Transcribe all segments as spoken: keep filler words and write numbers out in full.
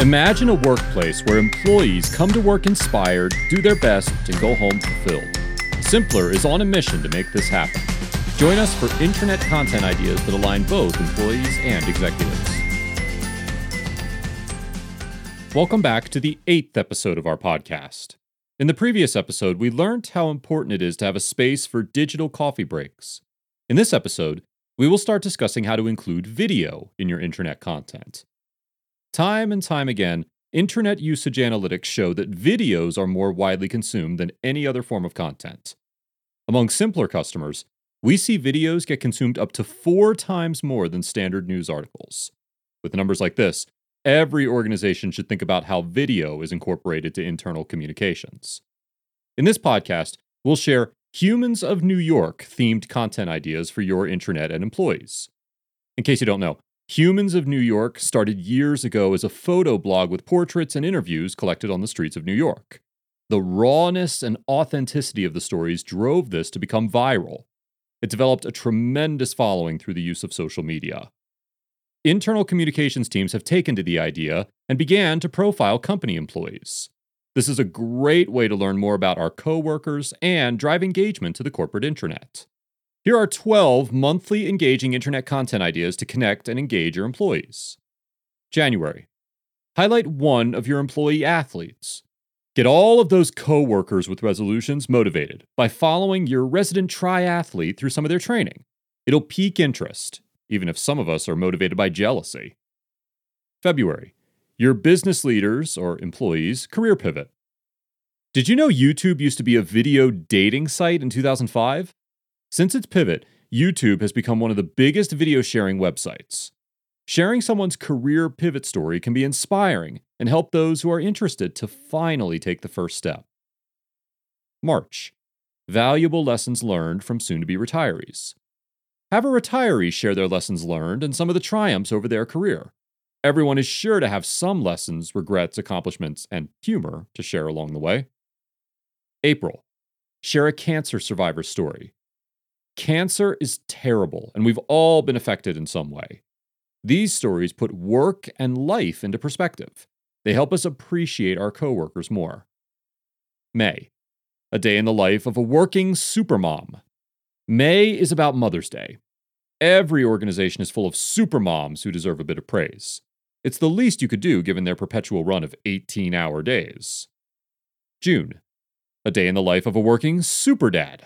Imagine a workplace where employees come to work inspired, do their best, and go home fulfilled. Simpplr is on a mission to make this happen. Join us for internet content ideas that align both employees and executives. Welcome back to the eighth episode of our podcast. In the previous episode, we learned how important it is to have a space for digital coffee breaks. In this episode, we will start discussing how to include video in your internet content. Time and time again, internet usage analytics show that videos are more widely consumed than any other form of content. Among Simpplr customers, we see videos get consumed up to four times more than standard news articles. With numbers like this, every organization should think about how video is incorporated to internal communications. In this podcast, we'll share Humans of New York themed content ideas for your intranet and employees. In case you don't know, Humans of New York started years ago as a photo blog with portraits and interviews collected on the streets of New York. The rawness and authenticity of the stories drove this to become viral. It developed a tremendous following through the use of social media. Internal communications teams have taken to the idea and began to profile company employees. This is a great way to learn more about our coworkers and drive engagement to the corporate intranet. Here are twelve monthly engaging internet content ideas to connect and engage your employees. January. Highlight one of your employee athletes. Get all of those coworkers with resolutions motivated by following your resident triathlete through some of their training. It'll pique interest, even if some of us are motivated by jealousy. February. Your business leaders or employees' career pivot. Did you know YouTube used to be a video dating site in two thousand five? Since its pivot, YouTube has become one of the biggest video sharing websites. Sharing someone's career pivot story can be inspiring and help those who are interested to finally take the first step. March. Valuable lessons learned from soon-to-be retirees. Have a retiree share their lessons learned and some of the triumphs over their career. Everyone is sure to have some lessons, regrets, accomplishments, and humor to share along the way. April. Share a cancer survivor story. Cancer is terrible, and we've all been affected in some way. These stories put work and life into perspective. They help us appreciate our coworkers more. May. A day in the life of a working supermom. May is about Mother's Day. Every organization is full of supermoms who deserve a bit of praise. It's the least you could do given their perpetual run of eighteen-hour days. June. A day in the life of a working superdad.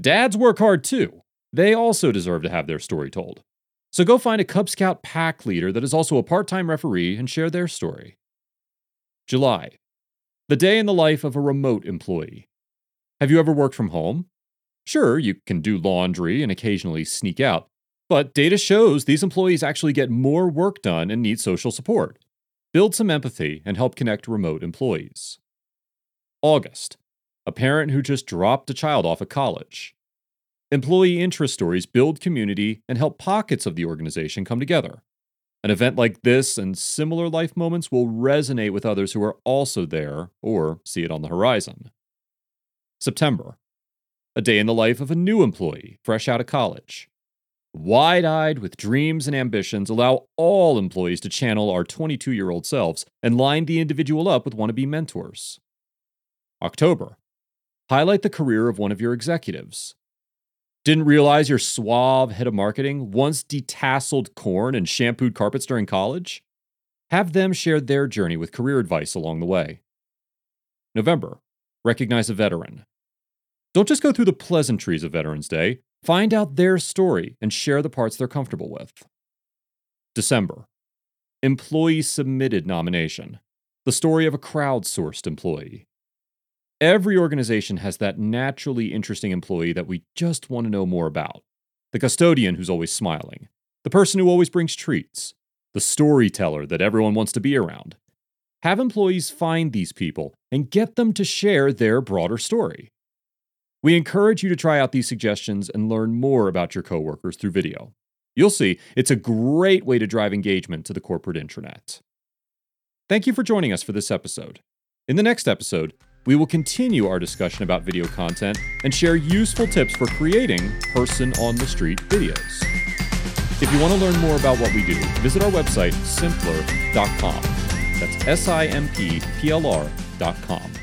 Dads work hard too. They also deserve to have their story told. So go find a Cub Scout pack leader that is also a part-time referee and share their story. July. The day in the life of a remote employee. Have you ever worked from home? Sure, you can do laundry and occasionally sneak out, but data shows these employees actually get more work done and need social support. Build some empathy and help connect remote employees. August. A parent who just dropped a child off at college. Employee interest stories build community and help pockets of the organization come together. An event like this and similar life moments will resonate with others who are also there or see it on the horizon. September. A day in the life of a new employee fresh out of college. Wide-eyed with dreams and ambitions, allow all employees to channel our twenty-two-year-old selves and line the individual up with wannabe mentors. October. Highlight the career of one of your executives. Didn't realize your suave head of marketing once detasseled corn and shampooed carpets during college? Have them share their journey with career advice along the way. November. Recognize a veteran. Don't just go through the pleasantries of Veterans Day. Find out their story and share the parts they're comfortable with. December. Employee-submitted nomination. The story of a crowdsourced employee. Every organization has that naturally interesting employee that we just want to know more about. The custodian who's always smiling. The person who always brings treats. The storyteller that everyone wants to be around. Have employees find these people and get them to share their broader story. We encourage you to try out these suggestions and learn more about your coworkers through video. You'll see it's a great way to drive engagement to the corporate intranet. Thank you for joining us for this episode. In the next episode, we will continue our discussion about video content and share useful tips for creating person-on-the-street videos. If you want to learn more about what we do, visit our website, simpplr dot com. That's simplr dot com.